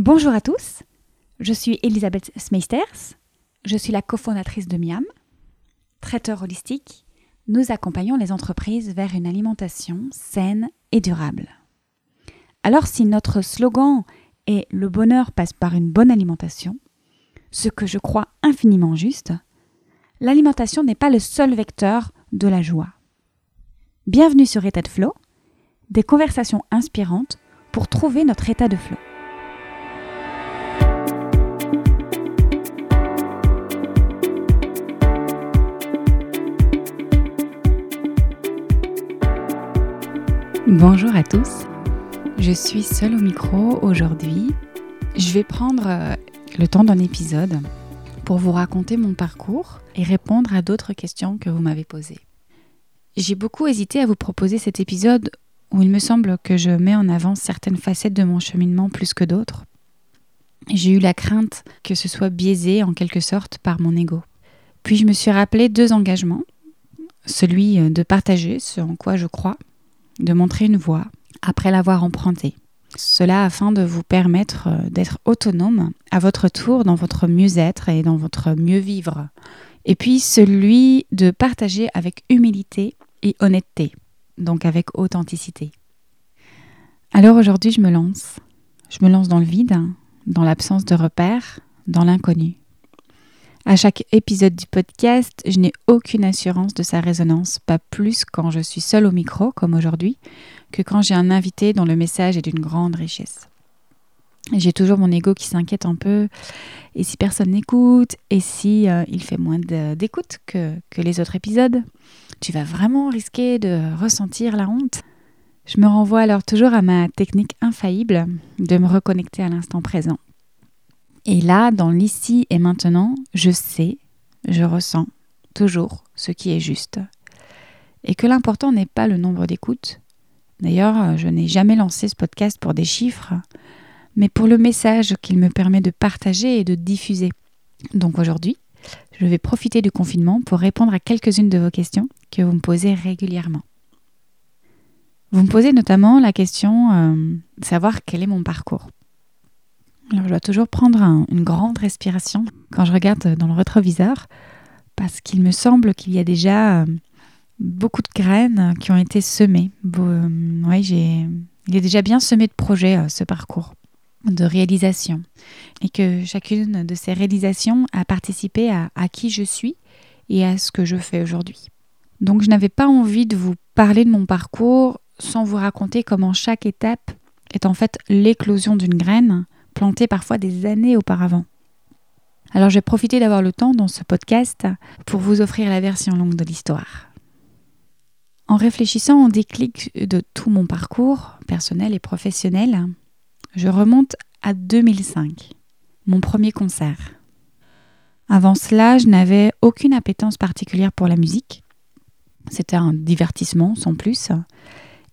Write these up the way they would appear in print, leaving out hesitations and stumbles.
Bonjour à tous, je suis Elisabeth Smeisters, je suis la cofondatrice de Miam, traiteur holistique. Nous accompagnons les entreprises vers une alimentation saine et durable. Alors si notre slogan est « Le bonheur passe par une bonne alimentation », ce que je crois infiniment juste, l'alimentation n'est pas le seul vecteur de la joie. Bienvenue sur État de Flow, des conversations inspirantes pour trouver notre état de flow. Bonjour à tous, je suis seule au micro aujourd'hui. Je vais prendre le temps d'un épisode pour vous raconter mon parcours et répondre à d'autres questions que vous m'avez posées. J'ai beaucoup hésité à vous proposer cet épisode où il me semble que je mets en avant certaines facettes de mon cheminement plus que d'autres. J'ai eu la crainte que ce soit biaisé en quelque sorte par mon ego. Puis je me suis rappelé deux engagements, celui de partager ce en quoi je crois, de montrer une voie après l'avoir empruntée. Cela afin de vous permettre d'être autonome à votre tour dans votre mieux-être et dans votre mieux-vivre. Et puis celui de partager avec humilité et honnêteté, donc avec authenticité. Alors aujourd'hui, je me lance. Je me lance dans le vide, dans l'absence de repères, dans l'inconnu. À chaque épisode du podcast, je n'ai aucune assurance de sa résonance, pas plus quand je suis seule au micro, comme aujourd'hui, que quand j'ai un invité dont le message est d'une grande richesse. J'ai toujours mon ego qui s'inquiète un peu, et si personne n'écoute, et si il fait moins d'écoute que les autres épisodes, tu vas vraiment risquer de ressentir la honte. Je me renvoie alors toujours à ma technique infaillible de me reconnecter à l'instant présent. Et là, dans l'ici et maintenant, je sais, je ressens toujours ce qui est juste. Et que l'important n'est pas le nombre d'écoutes. D'ailleurs, je n'ai jamais lancé ce podcast pour des chiffres, mais pour le message qu'il me permet de partager et de diffuser. Donc aujourd'hui, je vais profiter du confinement pour répondre à quelques-unes de vos questions que vous me posez régulièrement. Vous me posez notamment la question de savoir quel est mon parcours. Alors, je dois toujours prendre une grande respiration quand je regarde dans le rétroviseur parce qu'il me semble qu'il y a déjà beaucoup de graines qui ont été semées. Il est déjà bien semé de projets, ce parcours de réalisation. Et que chacune de ces réalisations a participé à qui je suis et à ce que je fais aujourd'hui. Donc, je n'avais pas envie de vous parler de mon parcours sans vous raconter comment chaque étape est en fait l'éclosion d'une graine planté parfois des années auparavant. Alors j'ai profité d'avoir le temps dans ce podcast pour vous offrir la version longue de l'histoire. En réfléchissant au déclic de tout mon parcours personnel et professionnel, je remonte à 2005, mon premier concert. Avant cela, je n'avais aucune appétence particulière pour la musique. C'était un divertissement sans plus.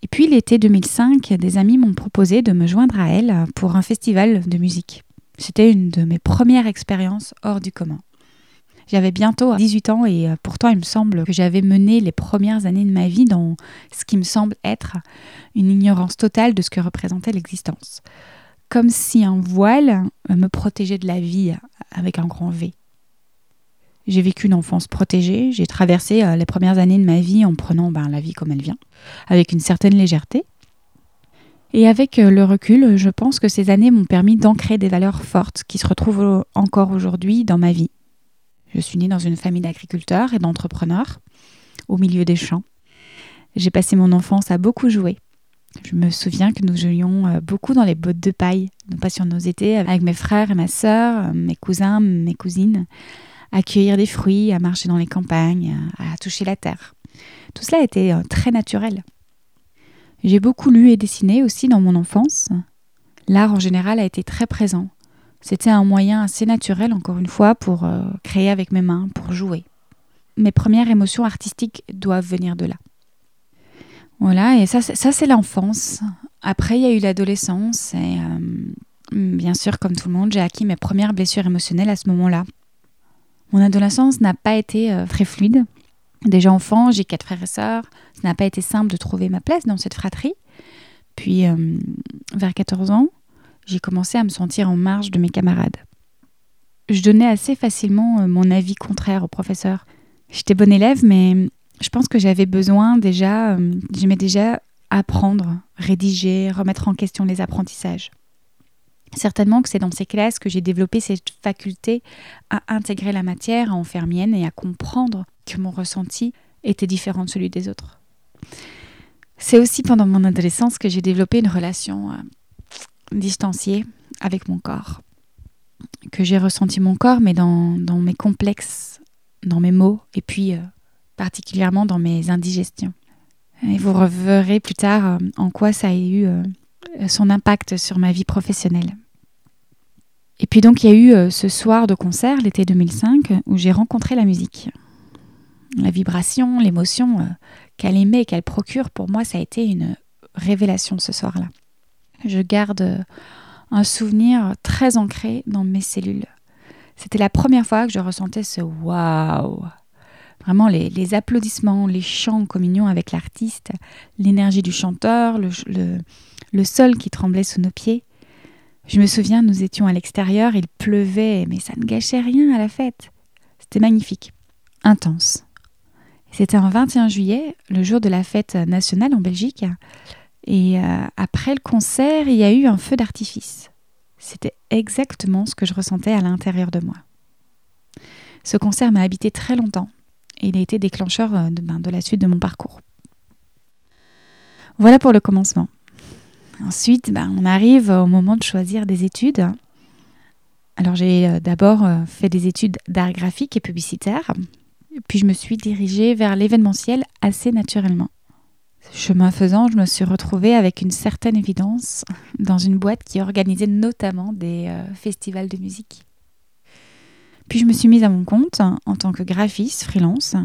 Et puis l'été 2005, des amis m'ont proposé de me joindre à elles pour un festival de musique. C'était une de mes premières expériences hors du commun. J'avais bientôt 18 ans et pourtant il me semble que j'avais mené les premières années de ma vie dans ce qui me semble être une ignorance totale de ce que représentait l'existence. Comme si un voile me protégeait de la vie avec un grand V. J'ai vécu une enfance protégée, j'ai traversé les premières années de ma vie en prenant la vie comme elle vient, avec une certaine légèreté. Et avec le recul, je pense que ces années m'ont permis d'ancrer des valeurs fortes qui se retrouvent encore aujourd'hui dans ma vie. Je suis née dans une famille d'agriculteurs et d'entrepreneurs, au milieu des champs. J'ai passé mon enfance à beaucoup jouer. Je me souviens que nous jouions beaucoup dans les bottes de paille, nous passions nos étés avec mes frères et ma sœur, mes cousins, mes cousines, à cueillir des fruits, à marcher dans les campagnes, à toucher la terre. Tout cela était très naturel. J'ai beaucoup lu et dessiné aussi dans mon enfance. L'art en général a été très présent. C'était un moyen assez naturel, encore une fois, pour créer avec mes mains, pour jouer. Mes premières émotions artistiques doivent venir de là. Voilà, et ça c'est l'enfance. Après, il y a eu l'adolescence. Et bien sûr, comme tout le monde, j'ai acquis mes premières blessures émotionnelles à ce moment-là. Mon adolescence n'a pas été très fluide. Déjà enfant, j'ai 4 frères et sœurs. Ça n'a pas été simple de trouver ma place dans cette fratrie. Puis, vers 14 ans, j'ai commencé à me sentir en marge de mes camarades. Je donnais assez facilement mon avis contraire au professeur. J'étais bonne élève, mais je pense que j'avais besoin déjà, j'aimais déjà apprendre, rédiger, remettre en question les apprentissages. Certainement que c'est dans ces classes que j'ai développé cette faculté à intégrer la matière, à en faire mienne et à comprendre que mon ressenti était différent de celui des autres. C'est aussi pendant mon adolescence que j'ai développé une relation distanciée avec mon corps. Que j'ai ressenti mon corps, mais dans mes complexes, dans mes maux, et puis particulièrement dans mes indigestions. Et vous reverrez plus tard en quoi ça a eu son impact sur ma vie professionnelle. Et puis donc il y a eu ce soir de concert, l'été 2005, où j'ai rencontré la musique. La vibration, l'émotion qu'elle émet et qu'elle procure, pour moi, ça a été une révélation ce soir-là. Je garde un souvenir très ancré dans mes cellules. C'était la première fois que je ressentais ce « waouh ». Vraiment les applaudissements, les chants en communion avec l'artiste, l'énergie du chanteur, le sol qui tremblait sous nos pieds. Je me souviens, nous étions à l'extérieur, il pleuvait, mais ça ne gâchait rien à la fête. C'était magnifique, intense. C'était un 21 juillet, le jour de la fête nationale en Belgique. Et après le concert, il y a eu un feu d'artifice. C'était exactement ce que je ressentais à l'intérieur de moi. Ce concert m'a habité très longtemps et il a été déclencheur de la suite de mon parcours. Voilà pour le commencement. Ensuite, on arrive au moment de choisir des études. Alors j'ai d'abord fait des études d'art graphique et publicitaire, puis je me suis dirigée vers l'événementiel assez naturellement. Chemin faisant, je me suis retrouvée avec une certaine évidence dans une boîte qui organisait notamment des festivals de musique. Puis je me suis mise à mon compte en tant que graphiste freelance.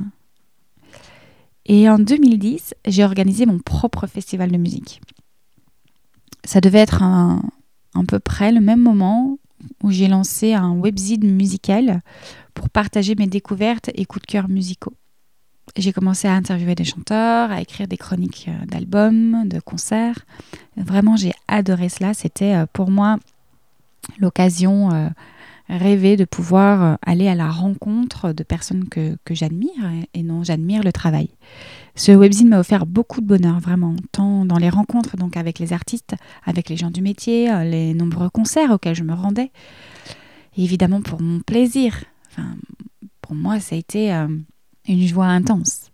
Et en 2010, j'ai organisé mon propre festival de musique. Ça devait être à peu près le même moment où j'ai lancé un webzine musical pour partager mes découvertes et coups de cœur musicaux. J'ai commencé à interviewer des chanteurs, à écrire des chroniques d'albums, de concerts. Vraiment, j'ai adoré cela. C'était pour moi l'occasion rêvée de pouvoir aller à la rencontre de personnes que j'admire et non j'admire le travail. Ce webzine m'a offert beaucoup de bonheur, vraiment, tant dans les rencontres donc avec les artistes, avec les gens du métier, les nombreux concerts auxquels je me rendais. Et évidemment, pour mon plaisir. Enfin, pour moi, ça a été... une joie intense.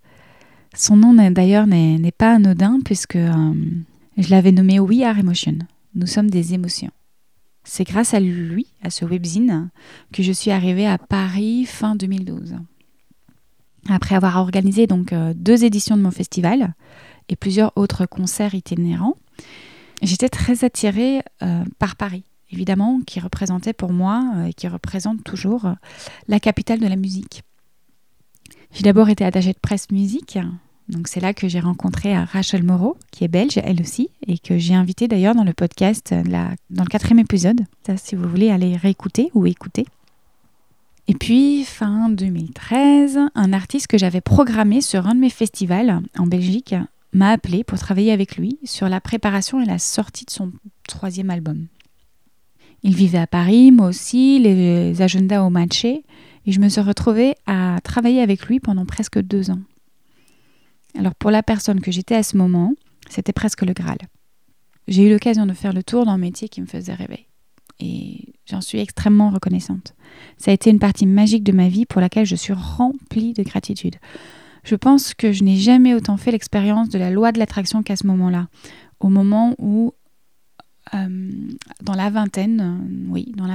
Son nom d'ailleurs n'est pas anodin puisque je l'avais nommé We Are Emotions. Nous sommes des émotions. C'est grâce à lui, à ce webzine, que je suis arrivée à Paris fin 2012. Après avoir organisé donc 2 éditions de mon festival et plusieurs autres concerts itinérants, j'étais très attirée par Paris, évidemment, qui représentait pour moi et qui représente toujours la capitale de la musique. J'ai d'abord été attachée de presse musique, donc c'est là que j'ai rencontré Rachel Moreau, qui est belge, elle aussi, et que j'ai invitée d'ailleurs dans le podcast, dans le 4e épisode, ça, si vous voulez aller réécouter ou écouter. Et puis, fin 2013, un artiste que j'avais programmé sur un de mes festivals en Belgique m'a appelée pour travailler avec lui sur la préparation et la sortie de son 3e album. Il vivait à Paris, moi aussi, les agendas ont matché, et je me suis retrouvée à travailler avec lui pendant presque 2 ans. Alors pour la personne que j'étais à ce moment, c'était presque le Graal. J'ai eu l'occasion de faire le tour d'un métier qui me faisait rêver. Et j'en suis extrêmement reconnaissante. Ça a été une partie magique de ma vie pour laquelle je suis remplie de gratitude. Je pense que je n'ai jamais autant fait l'expérience de la loi de l'attraction qu'à ce moment-là. Au moment où... dans la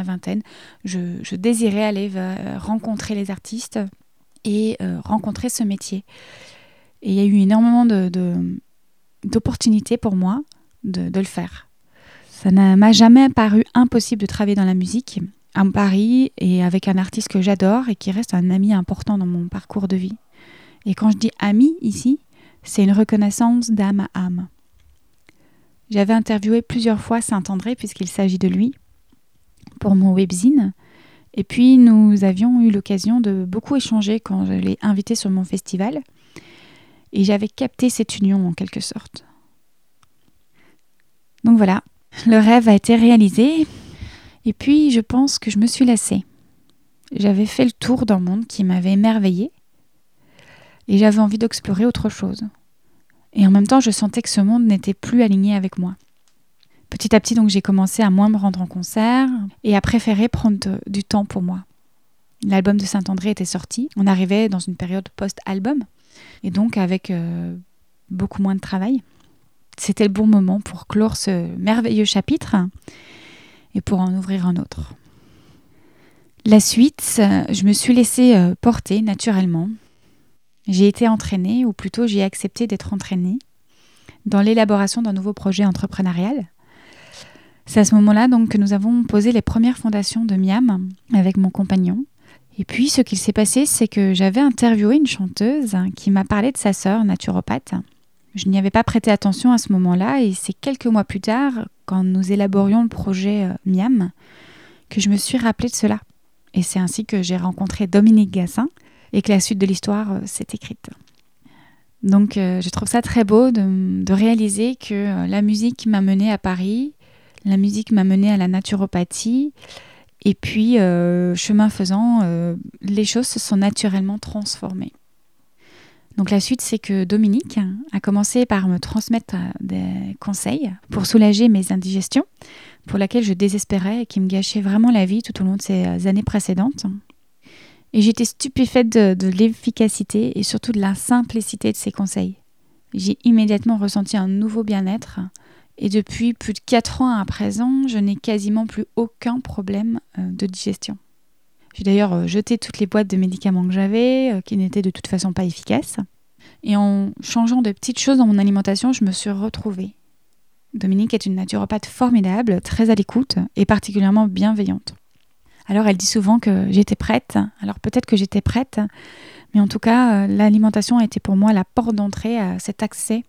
vingtaine, je désirais aller rencontrer les artistes et rencontrer ce métier. Et il y a eu énormément d'opportunités pour moi de le faire. Ça ne m'a jamais paru impossible de travailler dans la musique, à Paris, et avec un artiste que j'adore et qui reste un ami important dans mon parcours de vie. Et quand je dis ami ici, c'est une reconnaissance d'âme à âme. J'avais interviewé plusieurs fois Saint-André, puisqu'il s'agit de lui, pour mon webzine. Et puis, nous avions eu l'occasion de beaucoup échanger quand je l'ai invité sur mon festival. Et j'avais capté cette union, en quelque sorte. Donc voilà, Le rêve a été réalisé et puis je pense que je me suis lassée. J'avais fait le tour d'un monde qui m'avait émerveillée et j'avais envie d'explorer autre chose. Et en même temps, je sentais que ce monde n'était plus aligné avec moi. Petit à petit, donc, j'ai commencé à moins me rendre en concert et à préférer prendre du temps pour moi. L'album de Saint-André était sorti. On arrivait dans une période post-album et donc avec beaucoup moins de travail. C'était le bon moment pour clore ce merveilleux chapitre et pour en ouvrir un autre. La suite, je me suis laissée porter naturellement. J'ai été entraînée, ou plutôt j'ai accepté d'être entraînée dans l'élaboration d'un nouveau projet entrepreneurial. C'est à ce moment-là donc que nous avons posé les premières fondations de Miam avec mon compagnon. Et puis ce qu'il s'est passé, c'est que j'avais interviewé une chanteuse qui m'a parlé de sa sœur naturopathe. Je n'y avais pas prêté attention à ce moment-là et c'est quelques mois plus tard, quand nous élaborions le projet Miam, que je me suis rappelée de cela. Et c'est ainsi que j'ai rencontré Dominique Gassin et que la suite de l'histoire s'est écrite. Donc je trouve ça très beau de réaliser que la musique m'a menée à Paris, la musique m'a menée à la naturopathie, et puis chemin faisant, les choses se sont naturellement transformées. Donc la suite, c'est que Dominique a commencé par me transmettre des conseils pour soulager mes indigestions, pour laquelle je désespérais et qui me gâchait vraiment la vie tout au long de ces années précédentes. Et j'étais stupéfaite de l'efficacité et surtout de la simplicité de ses conseils. J'ai immédiatement ressenti un nouveau bien-être et depuis plus de 4 ans à présent, je n'ai quasiment plus aucun problème de digestion. J'ai d'ailleurs jeté toutes les boîtes de médicaments que j'avais, qui n'étaient de toute façon pas efficaces. Et en changeant de petites choses dans mon alimentation, je me suis retrouvée. Dominique est une naturopathe formidable, très à l'écoute et particulièrement bienveillante. Alors elle dit souvent que j'étais prête, alors peut-être que j'étais prête, mais en tout cas l'alimentation a été pour moi la porte d'entrée à cet accès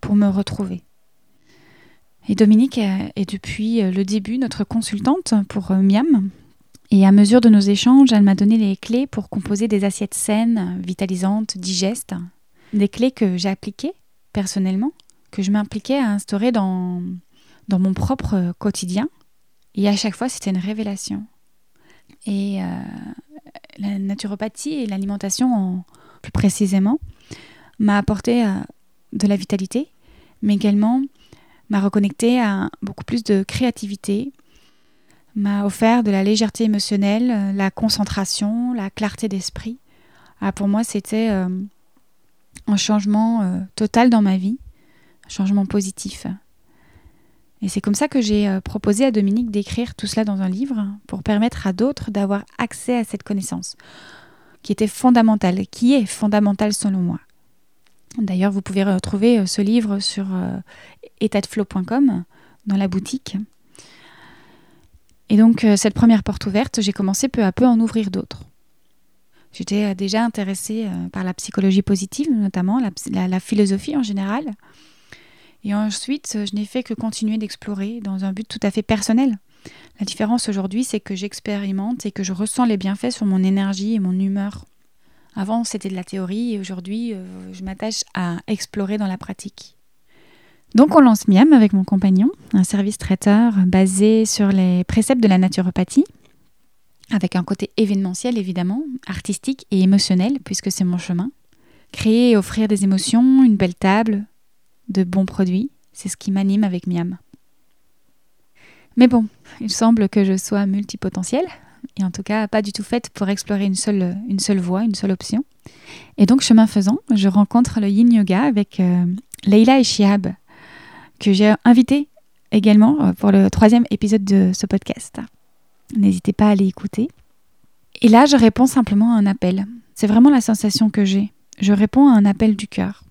pour me retrouver. Et Dominique est depuis le début notre consultante pour Miam, et à mesure de nos échanges, elle m'a donné les clés pour composer des assiettes saines, vitalisantes, digestes, des clés que j'ai appliquées personnellement, que je m'impliquais à instaurer dans mon propre quotidien. Et à chaque fois, c'était une révélation. Et la naturopathie et l'alimentation, plus précisément, m'a apporté de la vitalité, mais également m'a reconnecté à beaucoup plus de créativité, m'a offert de la légèreté émotionnelle, la concentration, la clarté d'esprit. Ah, pour moi, c'était un changement total dans ma vie. Changement positif. Et c'est comme ça que j'ai proposé à Dominique d'écrire tout cela dans un livre pour permettre à d'autres d'avoir accès à cette connaissance qui était fondamentale, qui est fondamentale selon moi. D'ailleurs, vous pouvez retrouver ce livre sur étatdeflow.com dans la boutique. Et donc, cette première porte ouverte, j'ai commencé peu à peu à en ouvrir d'autres. J'étais déjà intéressée par la psychologie positive, notamment la philosophie en général. Et ensuite, je n'ai fait que continuer d'explorer dans un but tout à fait personnel. La différence aujourd'hui, c'est que j'expérimente et que je ressens les bienfaits sur mon énergie et mon humeur. Avant, c'était de la théorie et aujourd'hui, je m'attache à explorer dans la pratique. Donc, on lance Miam avec mon compagnon, un service traiteur basé sur les préceptes de la naturopathie, avec un côté événementiel évidemment, artistique et émotionnel puisque c'est mon chemin. Créer et offrir des émotions, une belle table, de bons produits, c'est ce qui m'anime avec Miam. Mais bon, il semble que je sois multipotentielle, et en tout cas pas du tout faite pour explorer une seule voie, une seule option. Et donc chemin faisant, je rencontre le Yin Yoga avec Leila et Chiab, que j'ai invité également pour le 3e épisode de ce podcast. N'hésitez pas à aller écouter. Et là, je réponds simplement à un appel. C'est vraiment la sensation que j'ai. Je réponds à un appel du cœur.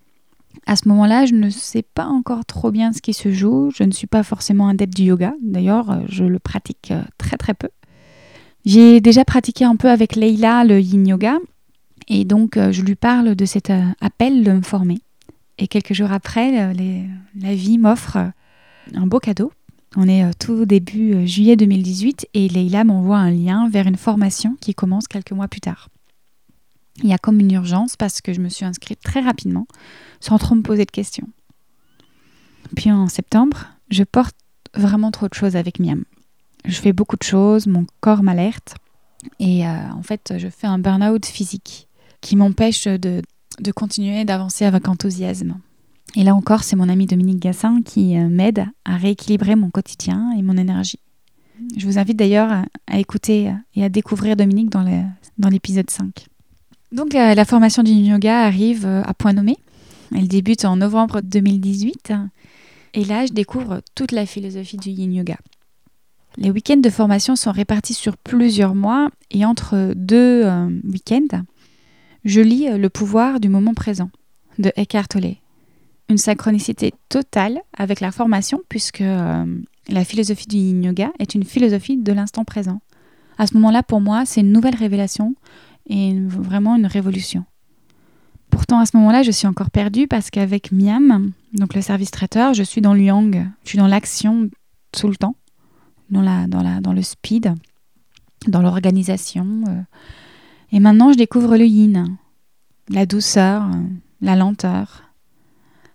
À ce moment-là, je ne sais pas encore trop bien ce qui se joue. Je ne suis pas forcément adepte du yoga. D'ailleurs, je le pratique très très peu. J'ai déjà pratiqué un peu avec Leila le Yin Yoga. Et donc, je lui parle de cet appel de me former. Et quelques jours après, la vie m'offre un beau cadeau. On est tout début juillet 2018 et Leila m'envoie un lien vers une formation qui commence quelques mois plus tard. Il y a comme une urgence parce que je me suis inscrite très rapidement, sans trop me poser de questions. Puis en septembre, je porte vraiment trop de choses avec Miam. Je fais beaucoup de choses, mon corps m'alerte et en fait je fais un burn-out physique qui m'empêche de continuer d'avancer avec enthousiasme. Et là encore, c'est mon ami Dominique Gassin qui m'aide à rééquilibrer mon quotidien et mon énergie. Je vous invite d'ailleurs à écouter et à découvrir Dominique dans l'épisode 5. Donc la formation du yoga arrive à point nommé. Elle débute en novembre 2018 et là je découvre toute la philosophie du yin yoga. Les week-ends de formation sont répartis sur plusieurs mois et entre deux week-ends, je lis Le pouvoir du moment présent de Eckhart Tolle. Une synchronicité totale avec la formation puisque la philosophie du yin yoga est une philosophie de l'instant présent. À ce moment-là, pour moi, c'est une nouvelle révélation et vraiment une révolution. Pourtant, à ce moment-là, je suis encore perdue parce qu'avec Miam, donc le service traiteur, je suis dans le yang, je suis dans l'action tout le temps. Dans le speed, dans l'organisation. Et maintenant, je découvre le yin, la douceur, la lenteur.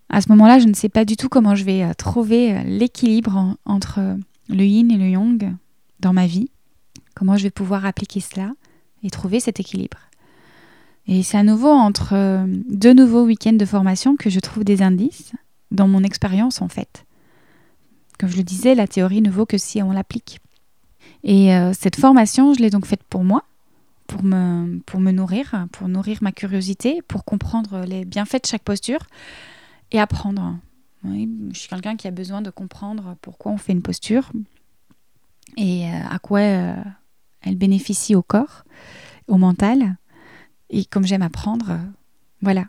À ce moment-là, je ne sais pas du tout comment je vais trouver l'équilibre entre le yin et le yang dans ma vie, comment je vais pouvoir appliquer cela et trouver cet équilibre. Et c'est à nouveau entre deux nouveaux week-ends de formation que je trouve des indices dans mon expérience en fait. Comme je le disais, la théorie ne vaut que si on l'applique. Et cette formation, je l'ai donc faite pour moi, pour me nourrir, pour nourrir ma curiosité, pour comprendre les bienfaits de chaque posture et apprendre. Oui, je suis quelqu'un qui a besoin de comprendre pourquoi on fait une posture et à quoi elle bénéficie au corps, au mental. Et comme j'aime apprendre, voilà.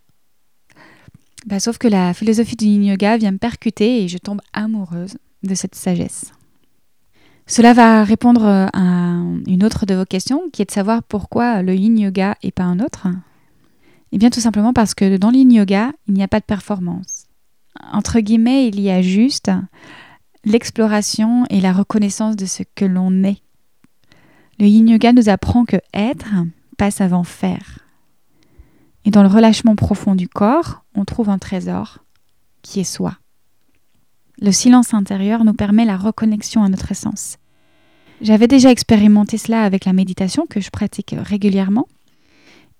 Sauf que la philosophie du yin yoga vient me percuter et je tombe amoureuse de cette sagesse. Cela va répondre à une autre de vos questions, qui est de savoir pourquoi le yin yoga et pas un autre. Eh bien tout simplement parce que dans le yin yoga, il n'y a pas de performance. Entre guillemets, il y a juste l'exploration et la reconnaissance de ce que l'on est. Le yin yoga nous apprend que être passe avant faire. Et dans le relâchement profond du corps, on trouve un trésor qui est soi. Le silence intérieur nous permet la reconnexion à notre essence. J'avais déjà expérimenté cela avec la méditation que je pratique régulièrement.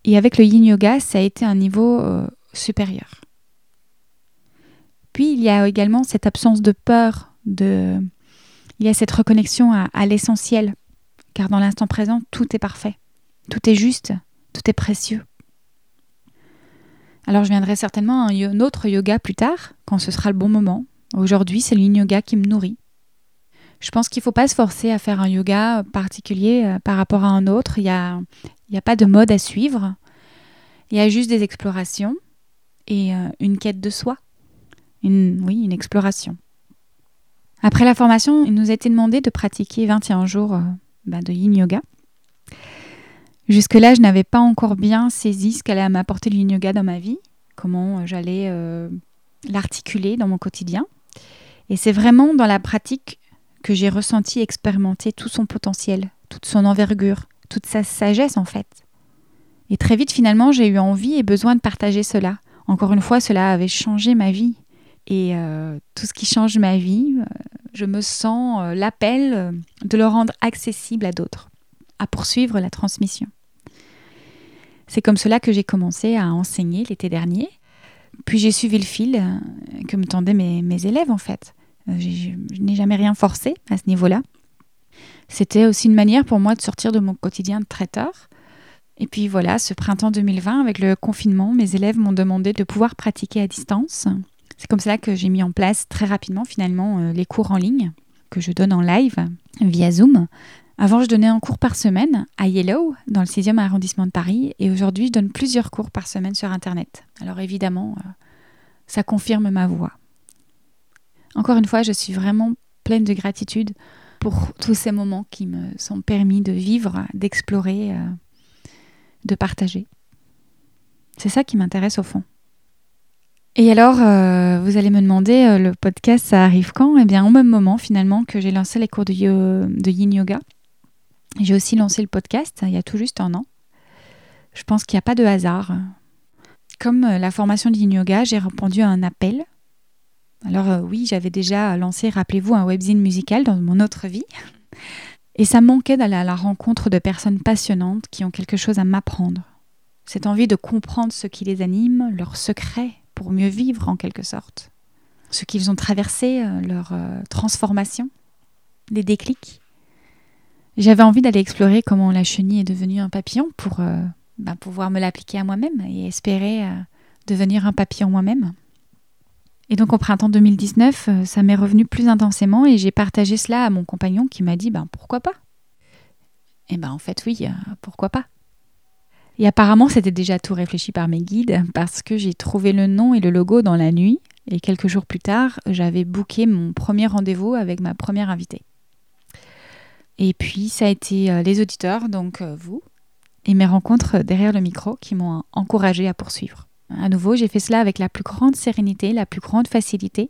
Et avec le yin yoga, ça a été un niveau supérieur. Puis il y a également cette absence de peur, il y a cette reconnexion à l'essentiel. Car dans l'instant présent, tout est parfait, tout est juste, tout est précieux. Alors je viendrai certainement à un autre yoga plus tard, quand ce sera le bon moment. Aujourd'hui, c'est le yin yoga qui me nourrit. Je pense qu'il ne faut pas se forcer à faire un yoga particulier par rapport à un autre. Il n'y a pas de mode à suivre. Il y a juste des explorations et une quête de soi. Une exploration. Après la formation, il nous a été demandé de pratiquer 21 jours de yin yoga. Jusque-là, je n'avais pas encore bien saisi ce qu'allait m'apporter le yin yoga dans ma vie, comment j'allais l'articuler dans mon quotidien. Et c'est vraiment dans la pratique que j'ai ressenti, expérimenté tout son potentiel, toute son envergure, toute sa sagesse en fait. Et très vite finalement, j'ai eu envie et besoin de partager cela. Encore une fois, cela avait changé ma vie. Et tout ce qui change ma vie, je me sens l'appel de le rendre accessible à d'autres, à poursuivre la transmission. C'est comme cela que j'ai commencé à enseigner l'été dernier. Puis j'ai suivi le fil que me tendaient mes élèves en fait. Je n'ai jamais rien forcé à ce niveau-là. C'était aussi une manière pour moi de sortir de mon quotidien de traiteur. Et puis voilà, ce printemps 2020, avec le confinement, mes élèves m'ont demandé de pouvoir pratiquer à distance. C'est comme cela que j'ai mis en place très rapidement finalement les cours en ligne que je donne en live via Zoom. Avant, je donnais un cours par semaine à Yellow, dans le 6e arrondissement de Paris. Et aujourd'hui, je donne plusieurs cours par semaine sur Internet. Alors évidemment, ça confirme ma voix. Encore une fois, je suis vraiment pleine de gratitude pour tous ces moments qui me sont permis de vivre, d'explorer, de partager. C'est ça qui m'intéresse au fond. Et alors, vous allez me demander, le podcast, ça arrive quand ? Eh bien, au même moment finalement que j'ai lancé les cours de yin yoga. J'ai aussi lancé le podcast il y a tout juste un an. Je pense qu'il n'y a pas de hasard. Comme la formation de yin yoga, j'ai répondu à un appel Alors oui, j'avais déjà lancé, rappelez-vous, un webzine musical dans mon autre vie. Et ça manquait d'aller à la rencontre de personnes passionnantes qui ont quelque chose à m'apprendre. Cette envie de comprendre ce qui les anime, leurs secrets, pour mieux vivre en quelque sorte. Ce qu'ils ont traversé, leur transformation, les déclics. J'avais envie d'aller explorer comment la chenille est devenue un papillon pour pouvoir me l'appliquer à moi-même et espérer devenir un papillon moi-même. Et donc au printemps 2019, ça m'est revenu plus intensément et j'ai partagé cela à mon compagnon qui m'a dit « pourquoi pas ?» Et en fait oui, pourquoi pas. Et apparemment c'était déjà tout réfléchi par mes guides parce que j'ai trouvé le nom et le logo dans la nuit et quelques jours plus tard, j'avais booké mon premier rendez-vous avec ma première invitée. Et puis ça a été les auditeurs, donc vous, et mes rencontres derrière le micro qui m'ont encouragée à poursuivre. À nouveau, j'ai fait cela avec la plus grande sérénité, la plus grande facilité.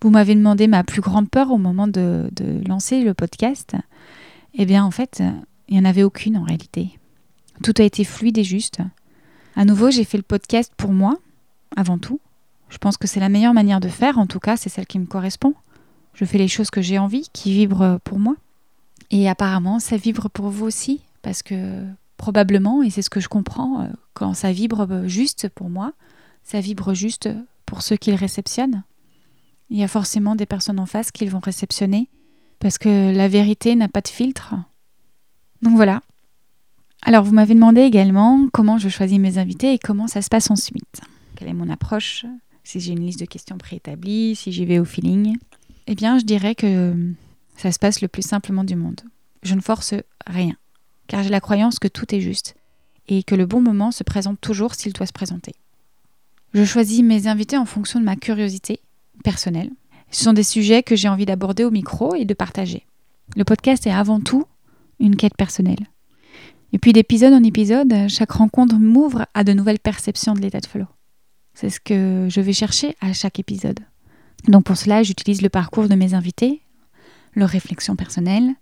Vous m'avez demandé ma plus grande peur au moment de lancer le podcast. Eh bien, en fait, il n'y en avait aucune en réalité. Tout a été fluide et juste. À nouveau, j'ai fait le podcast pour moi, avant tout. Je pense que c'est la meilleure manière de faire, en tout cas, c'est celle qui me correspond. Je fais les choses que j'ai envie, qui vibrent pour moi. Et apparemment, ça vibre pour vous aussi, parce que... probablement, et c'est ce que je comprends, quand ça vibre juste pour moi, ça vibre juste pour ceux qui le réceptionnent. Il y a forcément des personnes en face qui vont réceptionner, parce que la vérité n'a pas de filtre. Donc voilà. Alors vous m'avez demandé également comment je choisis mes invités et comment ça se passe ensuite. Quelle est mon approche? Si j'ai une liste de questions préétablie, si j'y vais au feeling. Eh bien, je dirais que ça se passe le plus simplement du monde. Je ne force rien. Car j'ai la croyance que tout est juste et que le bon moment se présente toujours s'il doit se présenter. Je choisis mes invités en fonction de ma curiosité personnelle. Ce sont des sujets que j'ai envie d'aborder au micro et de partager. Le podcast est avant tout une quête personnelle. Et puis d'épisode en épisode, chaque rencontre m'ouvre à de nouvelles perceptions de l'état de flow. C'est ce que je vais chercher à chaque épisode. Donc pour cela, j'utilise le parcours de mes invités, leurs réflexions personnelles.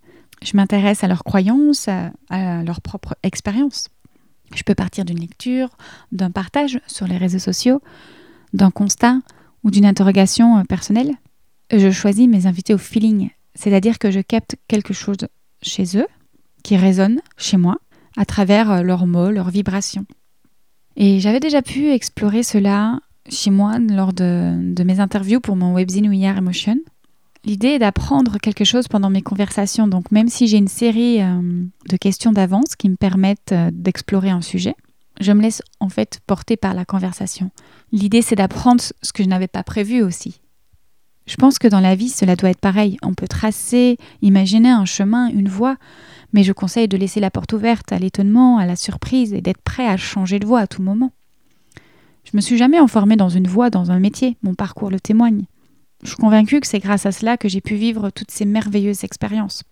Je m'intéresse à leurs croyances, à leur propre expérience. Je peux partir d'une lecture, d'un partage sur les réseaux sociaux, d'un constat ou d'une interrogation personnelle. Je choisis mes invités au feeling, c'est-à-dire que je capte quelque chose chez eux qui résonne chez moi à travers leurs mots, leurs vibrations. Et j'avais déjà pu explorer cela chez moi lors de mes interviews pour mon webzine We Are Emotions. L'idée est d'apprendre quelque chose pendant mes conversations, donc même si j'ai une série de questions d'avance qui me permettent d'explorer un sujet, je me laisse en fait porter par la conversation. L'idée c'est d'apprendre ce que je n'avais pas prévu aussi. Je pense que dans la vie cela doit être pareil, on peut tracer, imaginer un chemin, une voie, mais je conseille de laisser la porte ouverte à l'étonnement, à la surprise et d'être prêt à changer de voie à tout moment. Je me suis jamais enfermée dans une voie, dans un métier, mon parcours le témoigne. Je suis convaincue que c'est grâce à cela que j'ai pu vivre toutes ces merveilleuses expériences.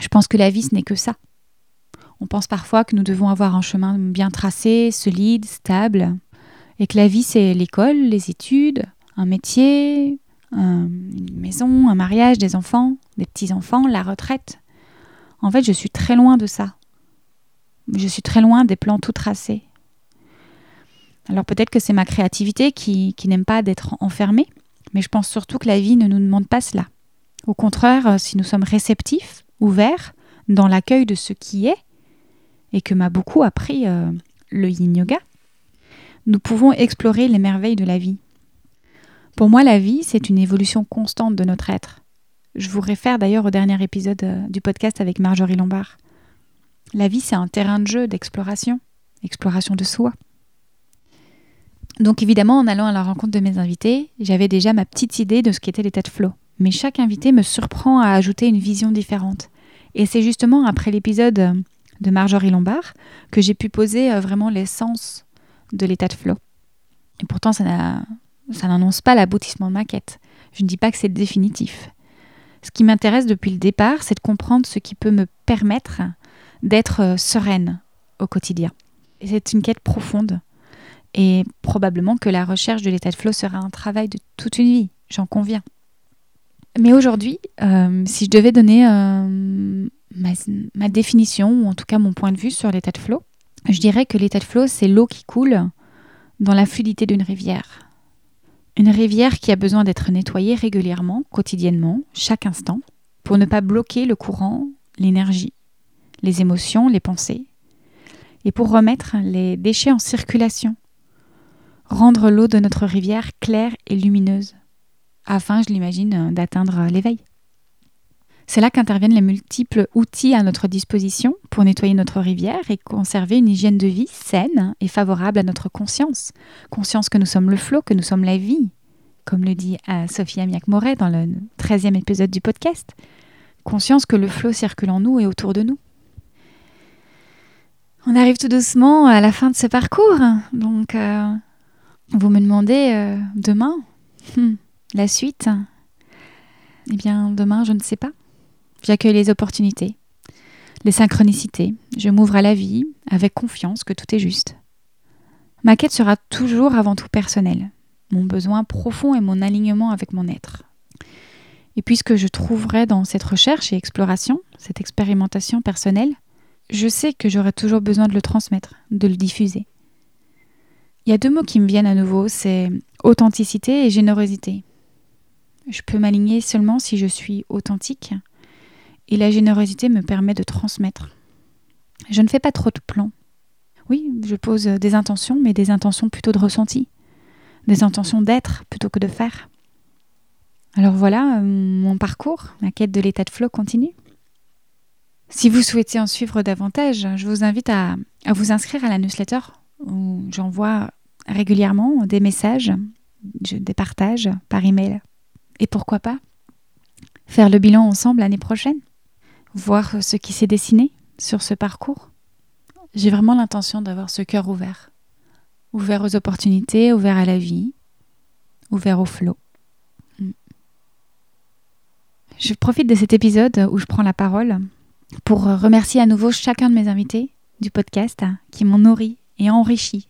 Je pense que la vie, ce n'est que ça. On pense parfois que nous devons avoir un chemin bien tracé, solide, stable, et que la vie, c'est l'école, les études, un métier, une maison, un mariage, des enfants, des petits-enfants, la retraite. En fait, je suis très loin de ça. Je suis très loin des plans tout tracés. Alors peut-être que c'est ma créativité qui n'aime pas d'être enfermée, mais je pense surtout que la vie ne nous demande pas cela. Au contraire, si nous sommes réceptifs, ouverts, dans l'accueil de ce qui est, et que m'a beaucoup appris le yin yoga, nous pouvons explorer les merveilles de la vie. Pour moi, la vie, c'est une évolution constante de notre être. Je vous réfère d'ailleurs au dernier épisode du podcast avec Marjorie Lombard. La vie, c'est un terrain de jeu, d'exploration, exploration de soi. Donc évidemment, en allant à la rencontre de mes invités, j'avais déjà ma petite idée de ce qu'était l'état de flow. Mais chaque invité me surprend à ajouter une vision différente. Et c'est justement après l'épisode de Marjorie Lombard que j'ai pu poser vraiment l'essence de l'état de flow. Et pourtant, ça n'annonce pas l'aboutissement de ma quête. Je ne dis pas que c'est définitif. Ce qui m'intéresse depuis le départ, c'est de comprendre ce qui peut me permettre d'être sereine au quotidien. Et c'est une quête profonde. Et probablement que la recherche de l'état de flow sera un travail de toute une vie, j'en conviens. Mais aujourd'hui, si je devais donner ma définition, ou en tout cas mon point de vue sur l'état de flow, je dirais que l'état de flow, c'est l'eau qui coule dans la fluidité d'une rivière. Une rivière qui a besoin d'être nettoyée régulièrement, quotidiennement, chaque instant, pour ne pas bloquer le courant, l'énergie, les émotions, les pensées, et pour remettre les déchets en circulation. Rendre l'eau de notre rivière claire et lumineuse, afin, je l'imagine, d'atteindre l'éveil. C'est là qu'interviennent les multiples outils à notre disposition pour nettoyer notre rivière et conserver une hygiène de vie saine et favorable à notre conscience. Conscience que nous sommes le flot, que nous sommes la vie, comme le dit Sophie Amiac-Moret dans le 13e épisode du podcast. Conscience que le flot circule en nous et autour de nous. On arrive tout doucement à la fin de ce parcours. Donc, vous me demandez demain la suite. Eh bien, demain, je ne sais pas. J'accueille les opportunités, les synchronicités. Je m'ouvre à la vie avec confiance que tout est juste. Ma quête sera toujours avant tout personnelle, mon besoin profond et mon alignement avec mon être. Et puisque je trouverai dans cette recherche et exploration, cette expérimentation personnelle, je sais que j'aurai toujours besoin de le transmettre, de le diffuser. Il y a deux mots qui me viennent à nouveau, c'est authenticité et générosité. Je peux m'aligner seulement si je suis authentique. Et la générosité me permet de transmettre. Je ne fais pas trop de plans. Oui, je pose des intentions, mais des intentions plutôt de ressenti. Des intentions d'être plutôt que de faire. Alors voilà, mon parcours, ma quête de l'état de flow continue. Si vous souhaitez en suivre davantage, je vous invite à vous inscrire à la newsletter où j'envoie régulièrement des messages, des partages par email. Et pourquoi pas faire le bilan ensemble l'année prochaine? Voir ce qui s'est dessiné sur ce parcours. J'ai vraiment l'intention d'avoir ce cœur ouvert. Ouvert aux opportunités, ouvert à la vie, ouvert au flot. Je profite de cet épisode où je prends la parole pour remercier à nouveau chacun de mes invités du podcast qui m'ont nourri et enrichi.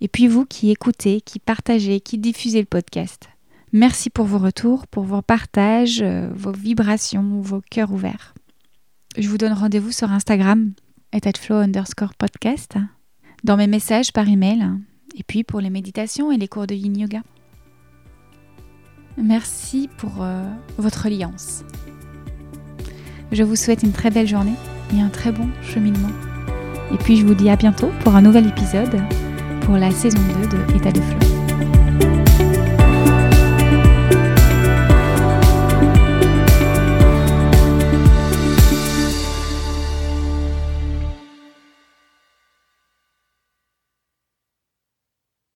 Et puis vous qui écoutez, qui partagez, qui diffusez le podcast. Merci pour vos retours, pour vos partages, vos vibrations, vos cœurs ouverts. Je vous donne rendez-vous sur Instagram, @flow_podcast, dans mes messages par email, et puis pour les méditations et les cours de Yin Yoga. Merci pour votre reliance. Je vous souhaite une très belle journée et un très bon cheminement. Et puis je vous dis à bientôt pour un nouvel épisode pour la saison 2 de État de Flow.